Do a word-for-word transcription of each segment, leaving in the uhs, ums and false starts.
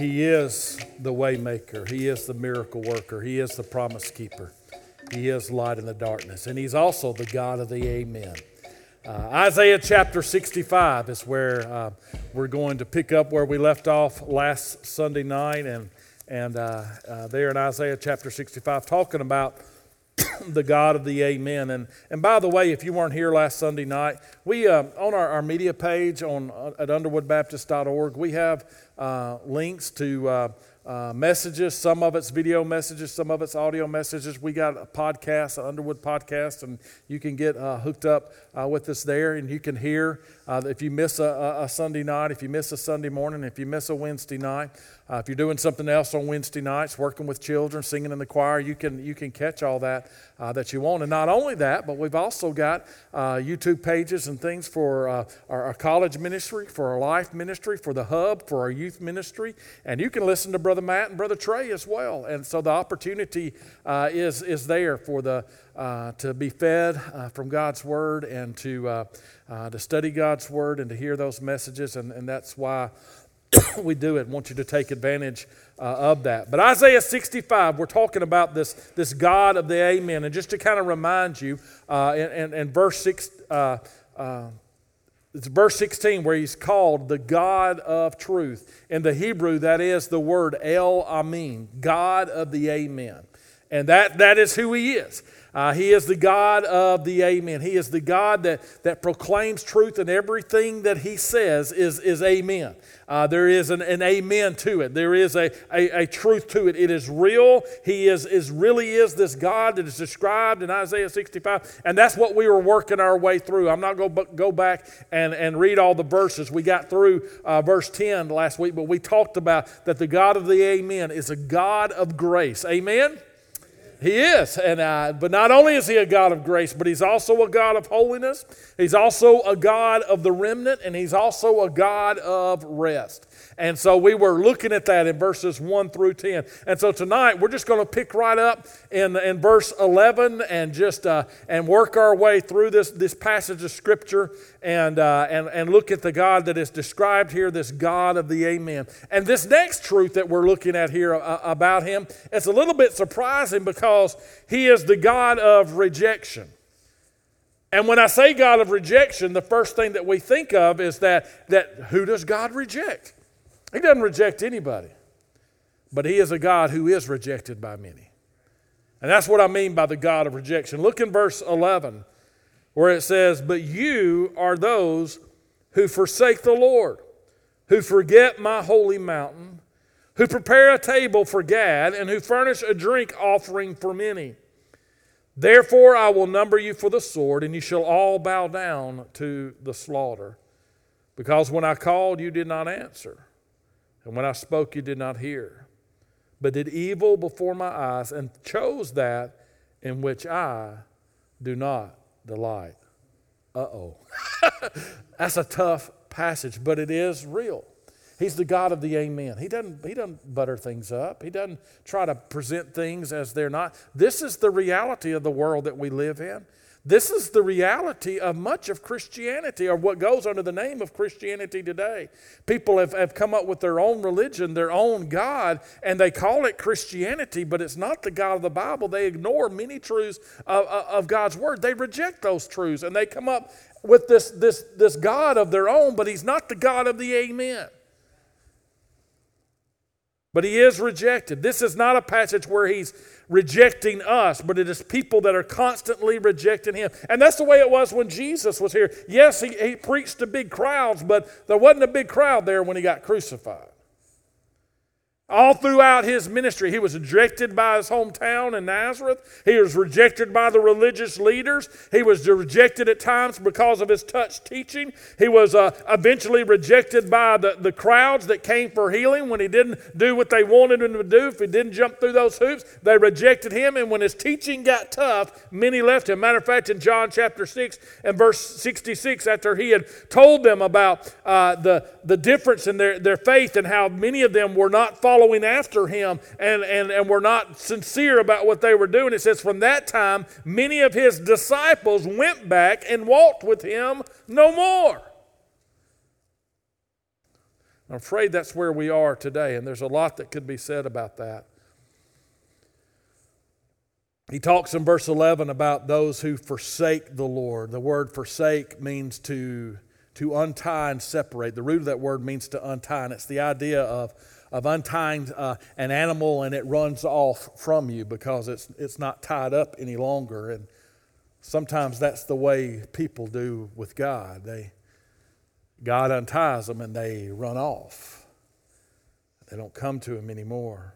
He is the way maker. He is the miracle worker. He is the promise keeper. He is light in the darkness. And he's also the God of the amen. Uh, Isaiah chapter sixty-five is where uh, we're going to pick up where we left off last Sunday night. And, and uh, uh, there in Isaiah chapter sixty-five, talking about the God of the amen. And and by the way, if you weren't here last Sunday night, we uh, on our, our media page on at underwood baptist dot org, we have uh, links to uh, uh, messages. Some of it's video messages, some of it's audio messages. We got a podcast, an Underwood podcast, and you can get uh, hooked up uh, with us there, and you can hear uh, if you miss a, a Sunday night, if you miss a Sunday morning, if you miss a Wednesday night. Uh, if you're doing something else on Wednesday nights, working with children, singing in the choir, you can you can catch all that uh, that you want. And not only that, but we've also got uh, YouTube pages and things for uh, our, our college ministry, for our life ministry, for the hub, for our youth ministry. And you can listen to Brother Matt and Brother Trey as well. And so the opportunity uh, is is there for the uh, to be fed uh, from God's Word and to uh, uh, to study God's Word and to hear those messages. And, and that's why we do it. Want you to take advantage uh, of that. But Isaiah sixty-five, we're talking about this this God of the amen. And just to kind of remind you, uh, in, in, in verse six, uh, uh, it's verse sixteen, where he's called the God of truth. In the Hebrew, that is the word El Amin, God of the amen, and that that is who he is. Uh, he is the God of the amen. He is the God that, that proclaims truth, and everything that he says is, is amen. Uh, there is an, an amen to it. There is a, a, a truth to it. It is real. He is, is really is this God that is described in Isaiah sixty-five. And that's what we were working our way through. I'm not going to go back and, and read all the verses. We got through uh, verse ten last week, but we talked about that the God of the amen is a God of grace. Amen? He is, and uh, but not only is he a God of grace, but he's also a God of holiness. He's also a God of the remnant, and he's also a God of rest. And so we were looking at that in verses one through ten. And so tonight we're just going to pick right up in, in verse eleven and just uh, and work our way through this, this passage of Scripture and, uh, and, and look at the God that is described here, this God of the amen. And this next truth that we're looking at here uh, about him, it's a little bit surprising because he is the God of rejection. And when I say God of rejection, the first thing that we think of is that, that who does God reject? He doesn't reject anybody, but he is a God who is rejected by many. And that's what I mean by the God of rejection. Look in verse eleven where it says, "But you are those who forsake the Lord, who forget my holy mountain, who prepare a table for Gad, and who furnish a drink offering for many. Therefore I will number you for the sword, and you shall all bow down to the slaughter. Because when I called, you did not answer. And when I spoke, you did not hear, but did evil before my eyes and chose that in which I do not delight." Uh-oh. That's a tough passage, but it is real. He's the God of the amen. He doesn't, he doesn't butter things up. He doesn't try to present things as they're not. This is the reality of the world that we live in. This is the reality of much of Christianity, or what goes under the name of Christianity today. People have, have come up with their own religion, their own God, and they call it Christianity, but it's not the God of the Bible. They ignore many truths of, of God's Word. They reject those truths, and they come up with this, this, this God of their own, but he's not the God of the amen. But he is rejected. This is not a passage where he's rejecting us, but it is people that are constantly rejecting him. And that's the way it was when Jesus was here. Yes, he, he preached to big crowds, but there wasn't a big crowd there when he got crucified. All throughout his ministry, he was rejected by his hometown in Nazareth. He was rejected by the religious leaders. He was rejected at times because of his touch teaching. He was uh, eventually rejected by the, the crowds that came for healing when he didn't do what they wanted him to do. If he didn't jump through those hoops, they rejected him. And when his teaching got tough, many left him. Matter of fact, in John chapter six and verse sixty-six, after he had told them about uh, the, the difference in their, their faith and how many of them were not following Following after him and, and, and were not sincere about what they were doing. It says, "From that time, many of his disciples went back and walked with him no more." I'm afraid that's where we are today, and there's a lot that could be said about that. He talks in verse eleven about those who forsake the Lord. The word forsake means to, to untie and separate. The root of that word means to untie, and it's the idea of, of untying uh, an animal and it runs off from you because it's, it's not tied up any longer. And sometimes that's the way people do with God. They God unties them and they run off. They don't come to Him anymore.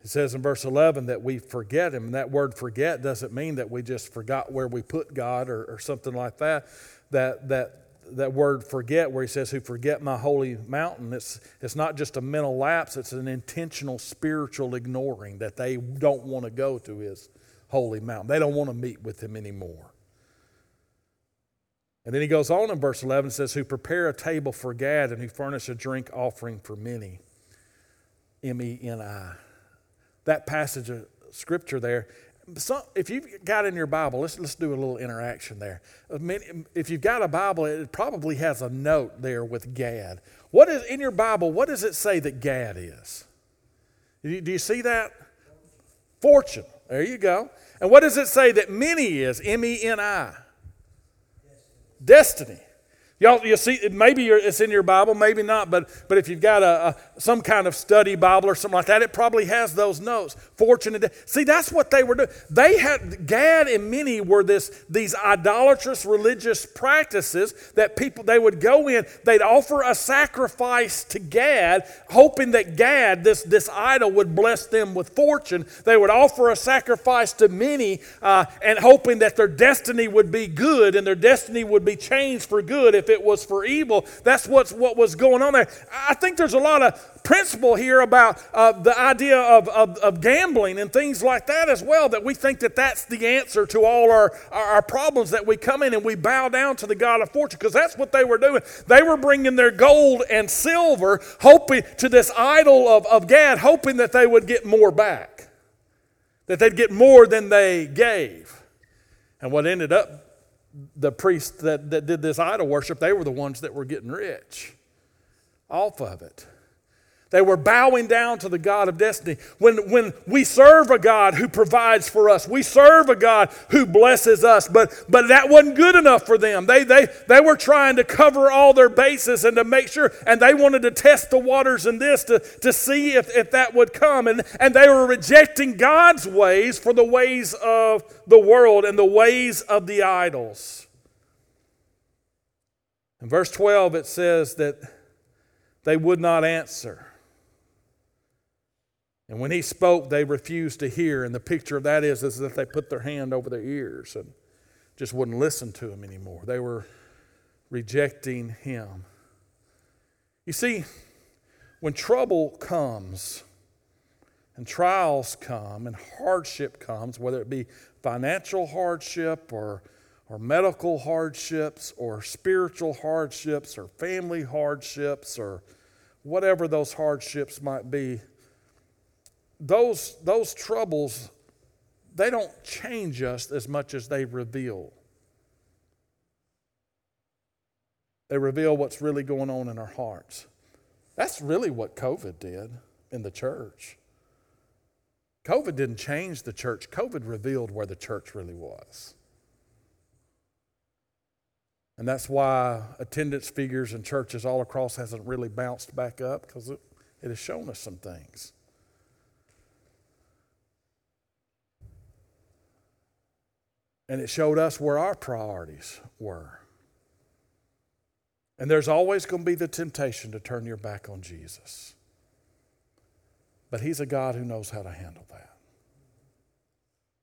It says in verse eleven that we forget Him. And that word forget doesn't mean that we just forgot where we put God or, or something like that. That that that word forget, where He says, who forget my holy mountain, it's, it's not just a mental lapse, it's an intentional spiritual ignoring that they don't want to go to His holy mountain. They don't want to meet with Him anymore. And then he goes on in verse eleven and says, who prepare a table for Gad and who furnish a drink offering for many. M E N I. That passage of Scripture there. Some, if you've got in your Bible, let's, let's do a little interaction there. If you've got a Bible, it probably has a note there with Gad. What is in your Bible, what does it say that Gad is? Do you see that? Fortune. There you go. And what does it say that many is? M E N I. Destiny. Y'all, you see, maybe you're, it's in your Bible, maybe not, but but if you've got a, a some kind of study Bible or something like that, it probably has those notes. Fortune and de- see, that's what they were doing. They had Gad and many were this these idolatrous religious practices that people they would go in. They'd offer a sacrifice to Gad, hoping that Gad, this this idol, would bless them with fortune. They would offer a sacrifice to many, uh, and hoping that their destiny would be good and their destiny would be changed for good. If If it was for evil, that's what's what was going on there. I think there's a lot of principle here about uh, the idea of, of, of gambling and things like that as well, that we think that that's the answer to all our, our, our problems, that we come in and we bow down to the God of fortune, because that's what they were doing. They were bringing their gold and silver hoping to this idol of, of Gad, hoping that they would get more back, that they'd get more than they gave. And what ended up, the priests that, that did this idol worship, they were the ones that were getting rich off of it. They were bowing down to the God of destiny. When, when we serve a God who provides for us, we serve a God who blesses us, but, but that wasn't good enough for them. They, they, they were trying to cover all their bases and to make sure, and they wanted to test the waters in this to, to see if, if that would come. And, and they were rejecting God's ways for the ways of the world and the ways of the idols. In verse twelve, it says that they would not answer. And when he spoke, they refused to hear. And the picture of that is, is that they put their hand over their ears and just wouldn't listen to him anymore. They were rejecting him. You see, when trouble comes and trials come and hardship comes, whether it be financial hardship or, or medical hardships or spiritual hardships or family hardships or whatever those hardships might be, Those, those troubles, they don't change us as much as they reveal. They reveal what's really going on in our hearts. That's really what COVID did in the church. COVID didn't change the church. COVID revealed where the church really was. And that's why attendance figures in churches all across hasn't really bounced back up, because it, it has shown us some things. And it showed us where our priorities were. And there's always going to be the temptation to turn your back on Jesus. But he's a God who knows how to handle that.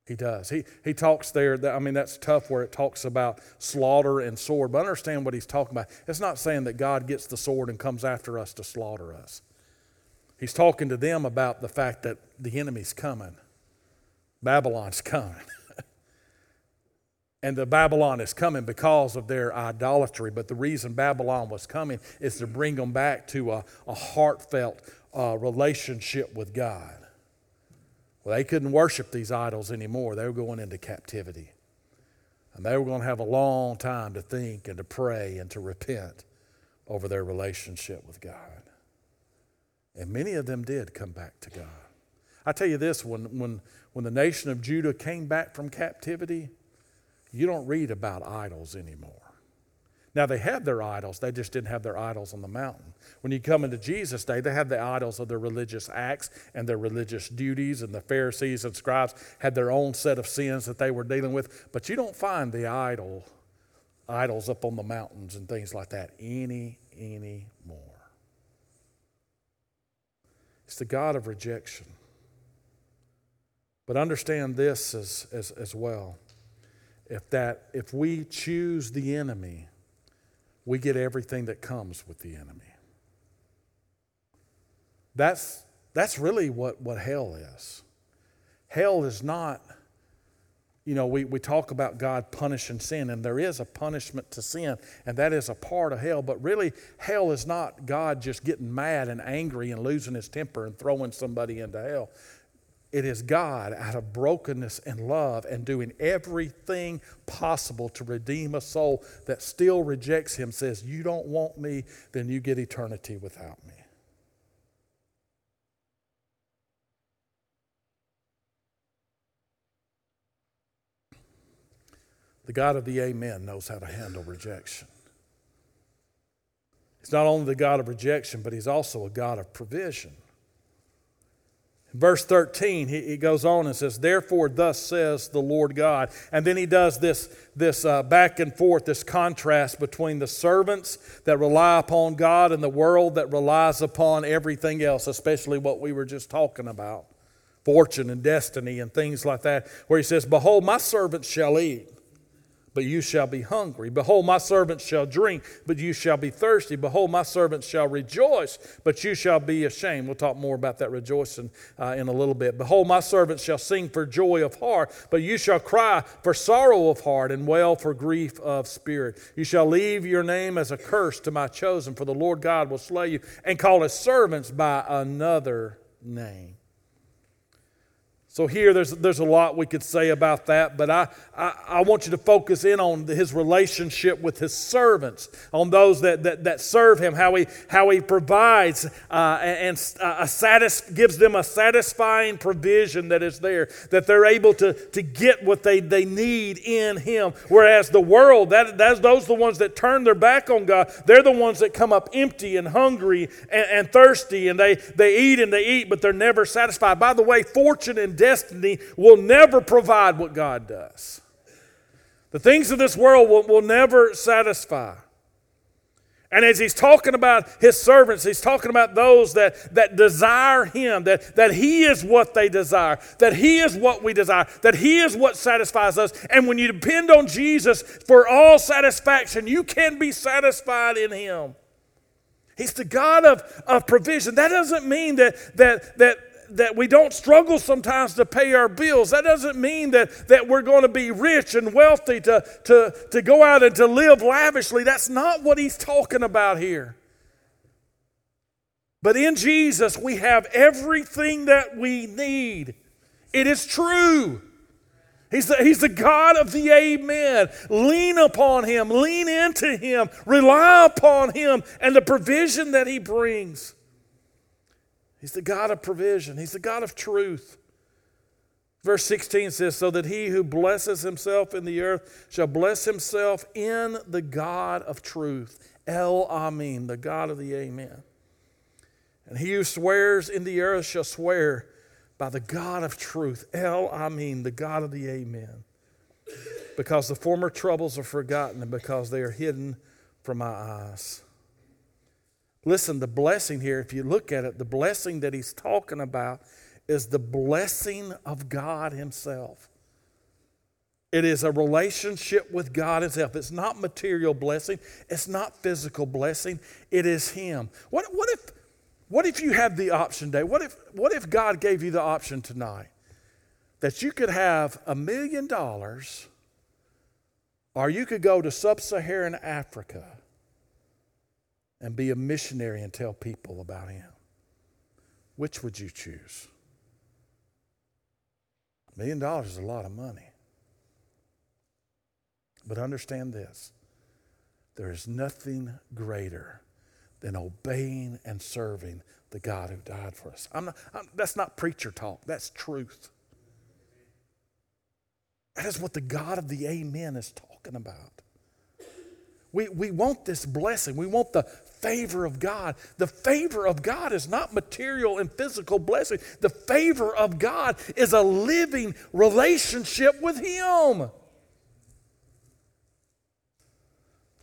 He does. He, he talks there, that, I mean, that's tough where it talks about slaughter and sword. But understand what he's talking about. It's not saying that God gets the sword and comes after us to slaughter us. He's talking to them about the fact that the enemy's coming. Babylon's coming. And the Babylon is coming because of their idolatry. But the reason Babylon was coming is to bring them back to a, a heartfelt uh, relationship with God. Well, they couldn't worship these idols anymore. They were going into captivity. And they were going to have a long time to think and to pray and to repent over their relationship with God. And many of them did come back to God. I tell you this, when, when, when the nation of Judah came back from captivity, you don't read about idols anymore. Now, they had their idols. They just didn't have their idols on the mountain. When you come into Jesus' day, they had the idols of their religious acts and their religious duties, and the Pharisees and scribes had their own set of sins that they were dealing with. But you don't find the idol, idols up on the mountains and things like that any, any more. It's the God of rejection. But understand this as, as, as well. If that, if we choose the enemy, we get everything that comes with the enemy. That's, that's really what, what hell is. Hell is not, you know, we, we talk about God punishing sin, and there is a punishment to sin, and that is a part of hell. But really, hell is not God just getting mad and angry and losing his temper and throwing somebody into hell. It is God out of brokenness and love and doing everything possible to redeem a soul that still rejects him, says, you don't want me, then you get eternity without me. The God of the Amen knows how to handle rejection. He's not only the God of rejection, but he's also a God of provision. Verse thirteen, he, he goes on and says, therefore thus says the Lord God. And then he does this, this uh, back and forth, this contrast between the servants that rely upon God and the world that relies upon everything else, especially what we were just talking about, fortune and destiny and things like that, where he says, behold, my servants shall eat, but you shall be hungry. Behold, my servants shall drink, but you shall be thirsty. Behold, my servants shall rejoice, but you shall be ashamed. We'll talk more about that rejoicing uh, in a little bit. Behold, my servants shall sing for joy of heart, but you shall cry for sorrow of heart and wail for grief of spirit. You shall leave your name as a curse to my chosen, for the Lord God will slay you and call his servants by another name. So here, there's there's a lot we could say about that, but I, I, I want you to focus in on his relationship with his servants, on those that that, that serve him, how he how he provides uh, and, and a satis- gives them a satisfying provision that is there, that they're able to, to get what they, they need in him. Whereas the world, that that's those are the ones that turn their back on God. They're the ones that come up empty and hungry and, and thirsty, and they they eat and they eat, but they're never satisfied. By the way, fortune and destiny will never provide what God does. The things of this world will, will never satisfy. And as he's talking about his servants, he's talking about those that, that desire him, that, that he is what they desire, that he is what we desire, that he is what satisfies us. And when you depend on Jesus for all satisfaction, you can be satisfied in him. He's the God of, of provision. That doesn't mean that that that that we don't struggle sometimes to pay our bills. That doesn't mean that, that we're going to be rich and wealthy to, to, to go out and to live lavishly. That's not what he's talking about here. But in Jesus, we have everything that we need. It is true. He's the, he's the God of the Amen. Lean upon him. Lean into him. Rely upon him and the provision that he brings. He's the God of provision. He's the God of truth. Verse sixteen says, so that he who blesses himself in the earth shall bless himself in the God of truth. El Amin, the God of the Amen. And he who swears in the earth shall swear by the God of truth. El Amin, the God of the Amen. Because the former troubles are forgotten and because they are hidden from my eyes. Listen, the blessing here, if you look at it, the blessing that he's talking about is the blessing of God himself. It is a relationship with God himself. It's not material blessing. It's not physical blessing. It is him. What, what, if, what if you had the option day? What if, what if God gave you the option tonight that you could have a million dollars or you could go to sub-Saharan Africa and be a missionary and tell people about him? Which would you choose? A million dollars is a lot of money. But understand this. There is nothing greater than obeying and serving the God who died for us. I'm not, I'm, that's not preacher talk. That's truth. That is what the God of the Amen is talking about. We, we want this blessing. We want the favor of God. The favor of God is not material and physical blessing. The favor of God is a living relationship with Him.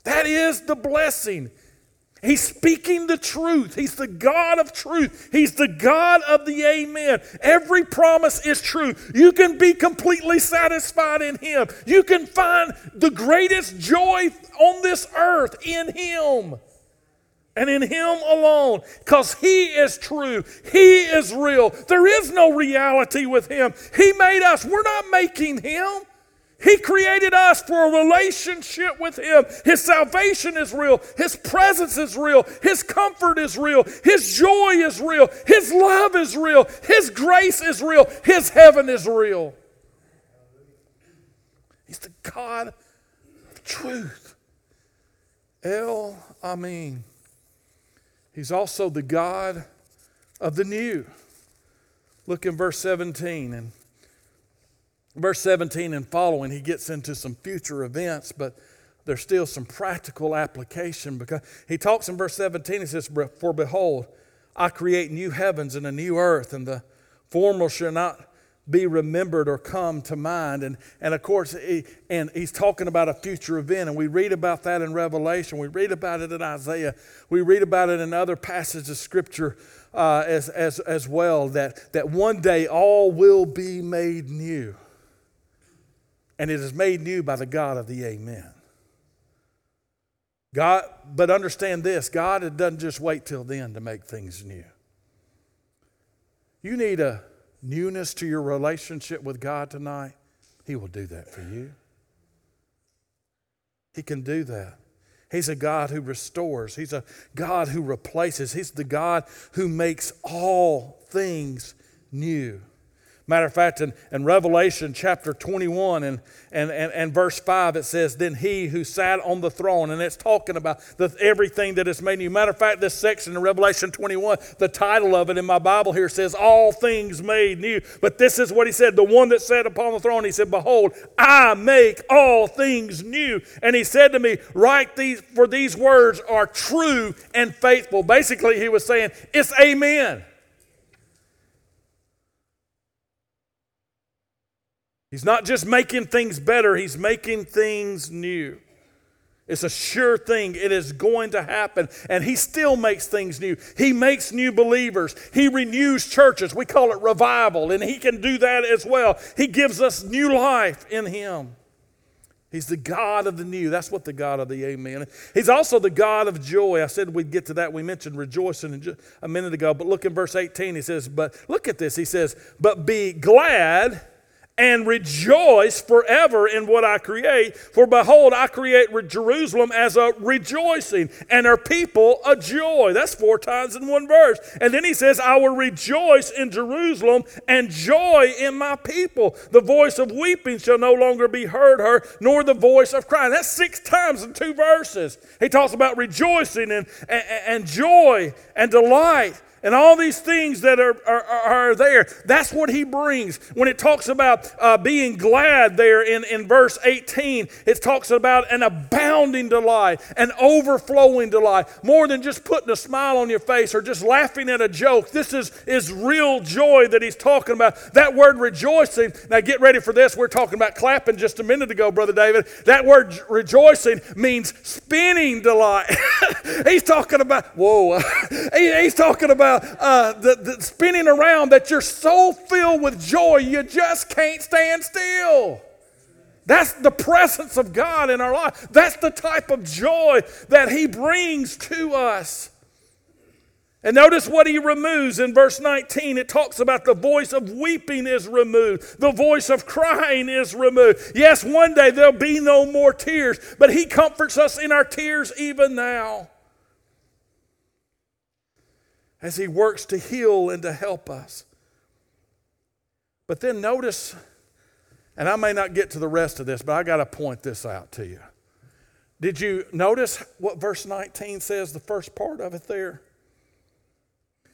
That is the blessing. He's speaking the truth. He's the God of truth. He's the God of the Amen. Every promise is true. You can be completely satisfied in Him. You can find the greatest joy on this earth in Him and in Him alone, because He is true. He is real. There is no reality with Him. He made us. We're not making Him. He created us for a relationship with Him. His salvation is real. His presence is real. His comfort is real. His joy is real. His love is real. His grace is real. His heaven is real. He's the God of truth. El Amin. He's also the God of the new. Look in verse seventeen and Verse seventeen and following, he gets into some future events, but there's still some practical application, because he talks in verse seventeen, he says, "For behold, I create new heavens and a new earth, and the former shall not be remembered or come to mind." And, and of course, he, and he's talking about a future event, and we read about that in Revelation. We read about it in Isaiah. We read about it in other passages of Scripture uh, as, as, as well, that, that one day all will be made new. And it is made new by the God of the Amen. God, but understand this, God doesn't just wait till then to make things new. You need a newness to your relationship with God tonight. He will do that for you. He can do that. He's a God who restores. He's a God who replaces. He's the God who makes all things new. Matter of fact, in, in Revelation chapter twenty-one and, and, and, and verse five, it says, "Then he who sat on the throne," and it's talking about the, everything that is made new. Matter of fact, this section in Revelation twenty-one, the title of it in my Bible here says, "All things made new." But this is what he said, the one that sat upon the throne, he said, "Behold, I make all things new. And he said to me, write these, for these words are true and faithful." Basically, he was saying, it's amen. He's not just making things better. He's making things new. It's a sure thing. It is going to happen. And He still makes things new. He makes new believers. He renews churches. We call it revival. And He can do that as well. He gives us new life in Him. He's the God of the new. That's what the God of the Amen. He's also the God of joy. I said we'd get to that. We mentioned rejoicing a minute ago. But look in verse eighteen. He says, but look at this. He says, "But be glad and rejoice forever in what I create. For behold, I create Jerusalem as a rejoicing, and her people a joy." That's four times in one verse. And then he says, "I will rejoice in Jerusalem and joy in my people. The voice of weeping shall no longer be heard her, nor the voice of crying." That's six times in two verses. He talks about rejoicing and, and, and joy and delight. And all these things that are, are, are there, that's what He brings. When it talks about uh, being glad there in, in verse eighteen, it talks about an abounding delight, an overflowing delight. More than just putting a smile on your face or just laughing at a joke. This is, is real joy that He's talking about. That word rejoicing, now get ready for this. We were talking about clapping just a minute ago, Brother David. That word rejoicing means spinning delight. He's talking about, whoa, he, he's talking about, Uh, the, the spinning around, that you're so filled with joy you just can't stand still. That's the presence of God in our life. That's the type of joy that He brings to us. And notice what He removes in verse nineteen. It talks about the voice of weeping is removed. The voice of crying is removed. Yes, one day there'll be no more tears, but He comforts us in our tears even now, as He works to heal and to help us. But then notice, and I may not get to the rest of this, but I got to point this out to you. Did you notice what verse nineteen says, the first part of it there?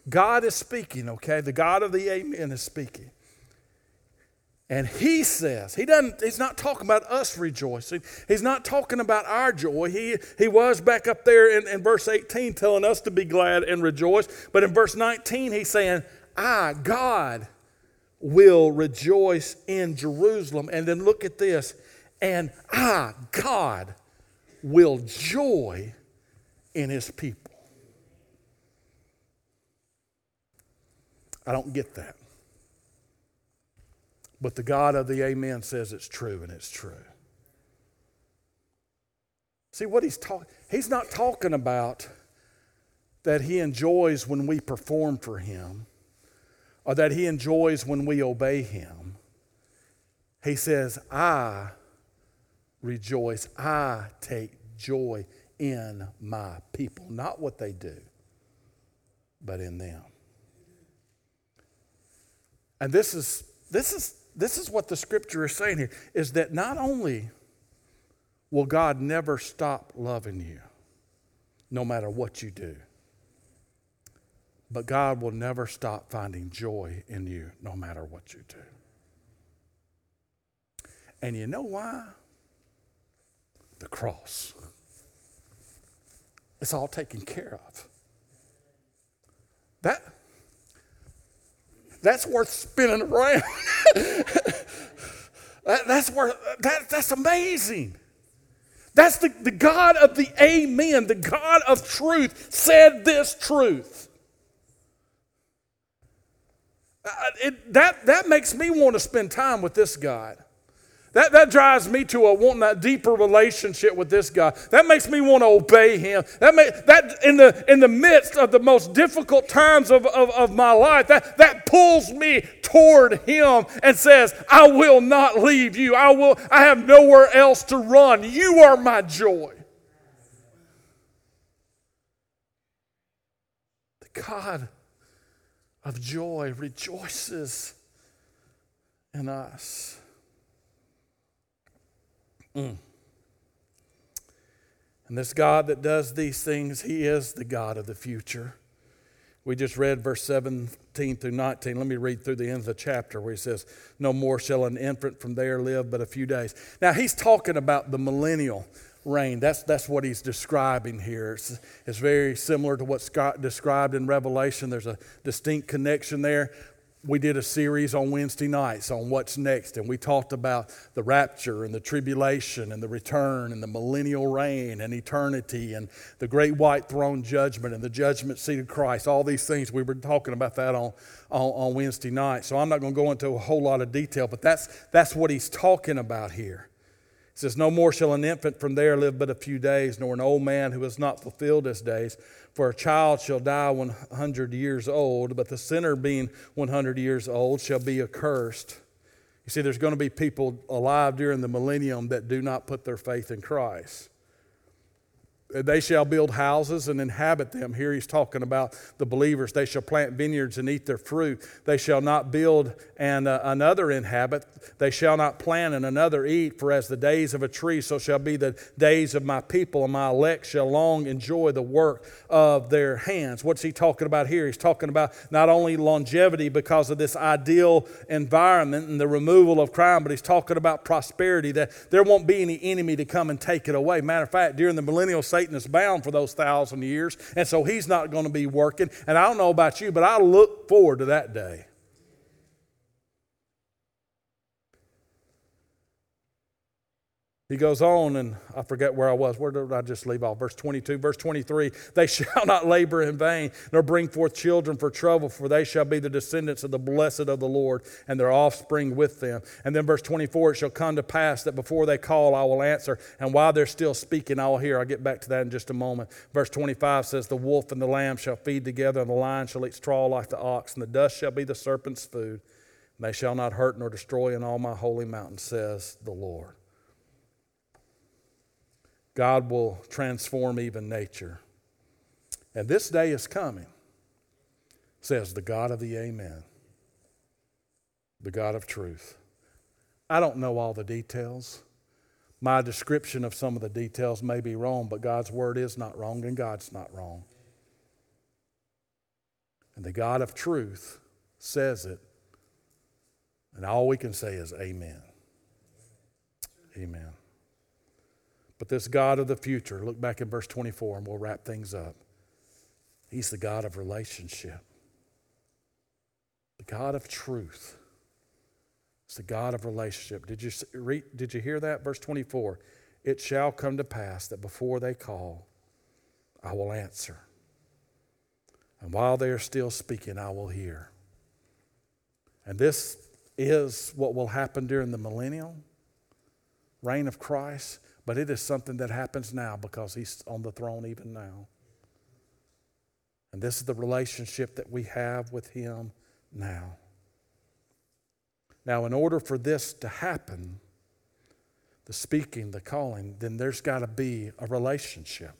God is speaking, okay? The God of the amen is speaking. And he says, he doesn't, he's not talking about us rejoicing. He's not talking about our joy. He, he was back up there in, in verse eighteen telling us to be glad and rejoice. But in verse nineteen, he's saying, I, God, will rejoice in Jerusalem. And then look at this. And I, God, will joy in his people. I don't get that. But the God of the amen says it's true, and it's true. See, what he's talking, he's not talking about that he enjoys when we perform for him or that he enjoys when we obey him. He says, I rejoice, I take joy in my people. Not what they do, but in them. And this is, this is, This is what the scripture is saying here, is that not only will God never stop loving you, no matter what you do, but God will never stop finding joy in you, no matter what you do. And you know why? The cross. It's all taken care of. That... That's worth spinning around. that, that's worth. That, that's amazing. That's the, the God of the amen, the God of truth said this truth. Uh, it, that, that makes me want to spend time with this God. That, that drives me to a wanting a deeper relationship with this God. That makes me want to obey him. That may, that in the in the midst of the most difficult times of, of, of my life, that, that pulls me toward him and says, I will not leave you. I will, I have nowhere else to run. You are my joy. The God of joy rejoices in us. Mm. And this God that does these things, he is the God of the future. We just read verse seventeen through nineteen. Let me read through the end of the chapter where he says, no more shall an infant from there live but a few days. Now he's talking about the millennial reign. That's, that's what he's describing here. It's, it's very similar to what's described in Revelation. There's a distinct connection there. We did a series on Wednesday nights on what's next, and we talked about the rapture and the tribulation and the return and the millennial reign and eternity and the great white throne judgment and the judgment seat of Christ, all these things. We were talking about that on, on, on Wednesday night, so I'm not going to go into a whole lot of detail, but that's, that's what he's talking about here. It says, no more shall an infant from there live but a few days, nor an old man who has not fulfilled his days. For a child shall die one hundred years old, but the sinner being one hundred years old shall be accursed. You see, there's going to be people alive during the millennium that do not put their faith in Christ. They shall build houses and inhabit them. Here he's talking about the believers. They shall plant vineyards and eat their fruit. They shall not build and uh, another inhabit. They shall not plant and another eat. For as the days of a tree, so shall be the days of my people, and my elect shall long enjoy the work of their hands. What's he talking about here? He's talking about not only longevity because of this ideal environment and the removal of crime, but he's talking about prosperity, that there won't be any enemy to come and take it away. Matter of fact, during the millennial Satan is bound for those thousand years, and so he's not going to be working. And I don't know about you, but I look forward to that day. He goes on, and I forget where I was. Where did I just leave off? Verse twenty-two, verse twenty-three, they shall not labor in vain, nor bring forth children for trouble, for they shall be the descendants of the blessed of the Lord, and their offspring with them. And then verse twenty-four, it shall come to pass that before they call, I will answer, and while they're still speaking, I will hear. I'll get back to that in just a moment. Verse twenty-five says, the wolf and the lamb shall feed together, and the lion shall eat straw like the ox, and the dust shall be the serpent's food. And they shall not hurt nor destroy in all my holy mountain, says the Lord. God will transform even nature. And this day is coming, says the God of the amen, the God of truth. I don't know all the details. My description of some of the details may be wrong, but God's word is not wrong, and God's not wrong. And the God of truth says it, and all we can say is amen. Amen. But this God of the future, look back in verse twenty-four and we'll wrap things up. He's the God of relationship. The God of truth. It's the God of relationship. Did you read, did you hear that? Verse twenty-four, it shall come to pass that before they call, I will answer. And while they are still speaking, I will hear. And this is what will happen during the millennial reign of Christ, but it is something that happens now because he's on the throne even now. And this is the relationship that we have with him now. Now, in order for this to happen, the speaking, the calling, then there's got to be a relationship.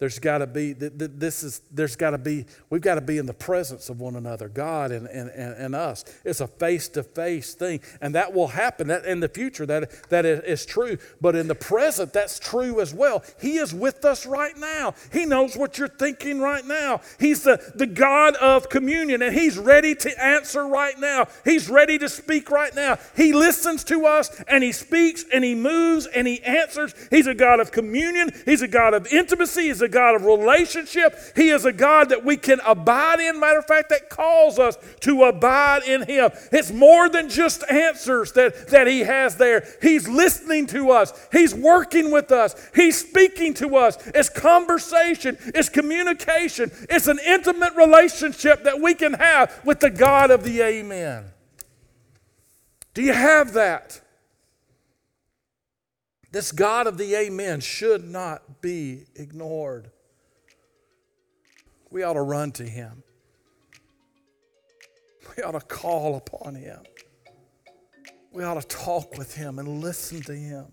There's got to be, this is, there's got to be, we've got to be in the presence of one another, God and, and, and us. It's a face-to-face thing, and that will happen that in the future. That, that is true, but in the present, that's true as well. He is with us right now. He knows what you're thinking right now. He's the, the God of communion, and he's ready to answer right now. He's ready to speak right now. He listens to us, and he speaks, and he moves, and he answers. He's a God of communion. He's a God of intimacy. He's a God of relationship. He is a God that we can abide in. Matter of fact, that calls us to abide in him. It's more than just answers that, that he has there. He's listening to us. He's working with us. He's speaking to us. It's conversation. It's communication. It's an intimate relationship that we can have with the God of the amen. Do you have that? This God of the amen should not be ignored. We ought to run to him. We ought to call upon him. We ought to talk with him and listen to him.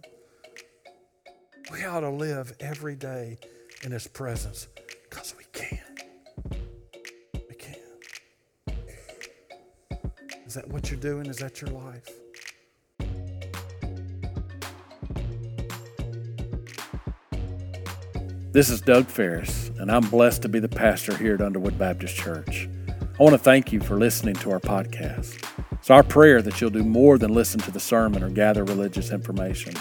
We ought to live every day in his presence because we can. We can. Is that what you're doing? Is that your life? This is Doug Ferris, and I'm blessed to be the pastor here at Underwood Baptist Church. I want to thank you for listening to our podcast. It's our prayer that you'll do more than listen to the sermon or gather religious information.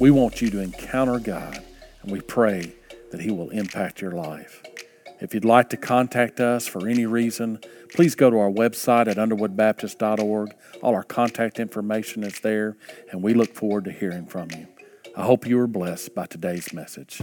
We want you to encounter God, and we pray that he will impact your life. If you'd like to contact us for any reason, please go to our website at underwood baptist dot org. All our contact information is there, and we look forward to hearing from you. I hope you were blessed by today's message.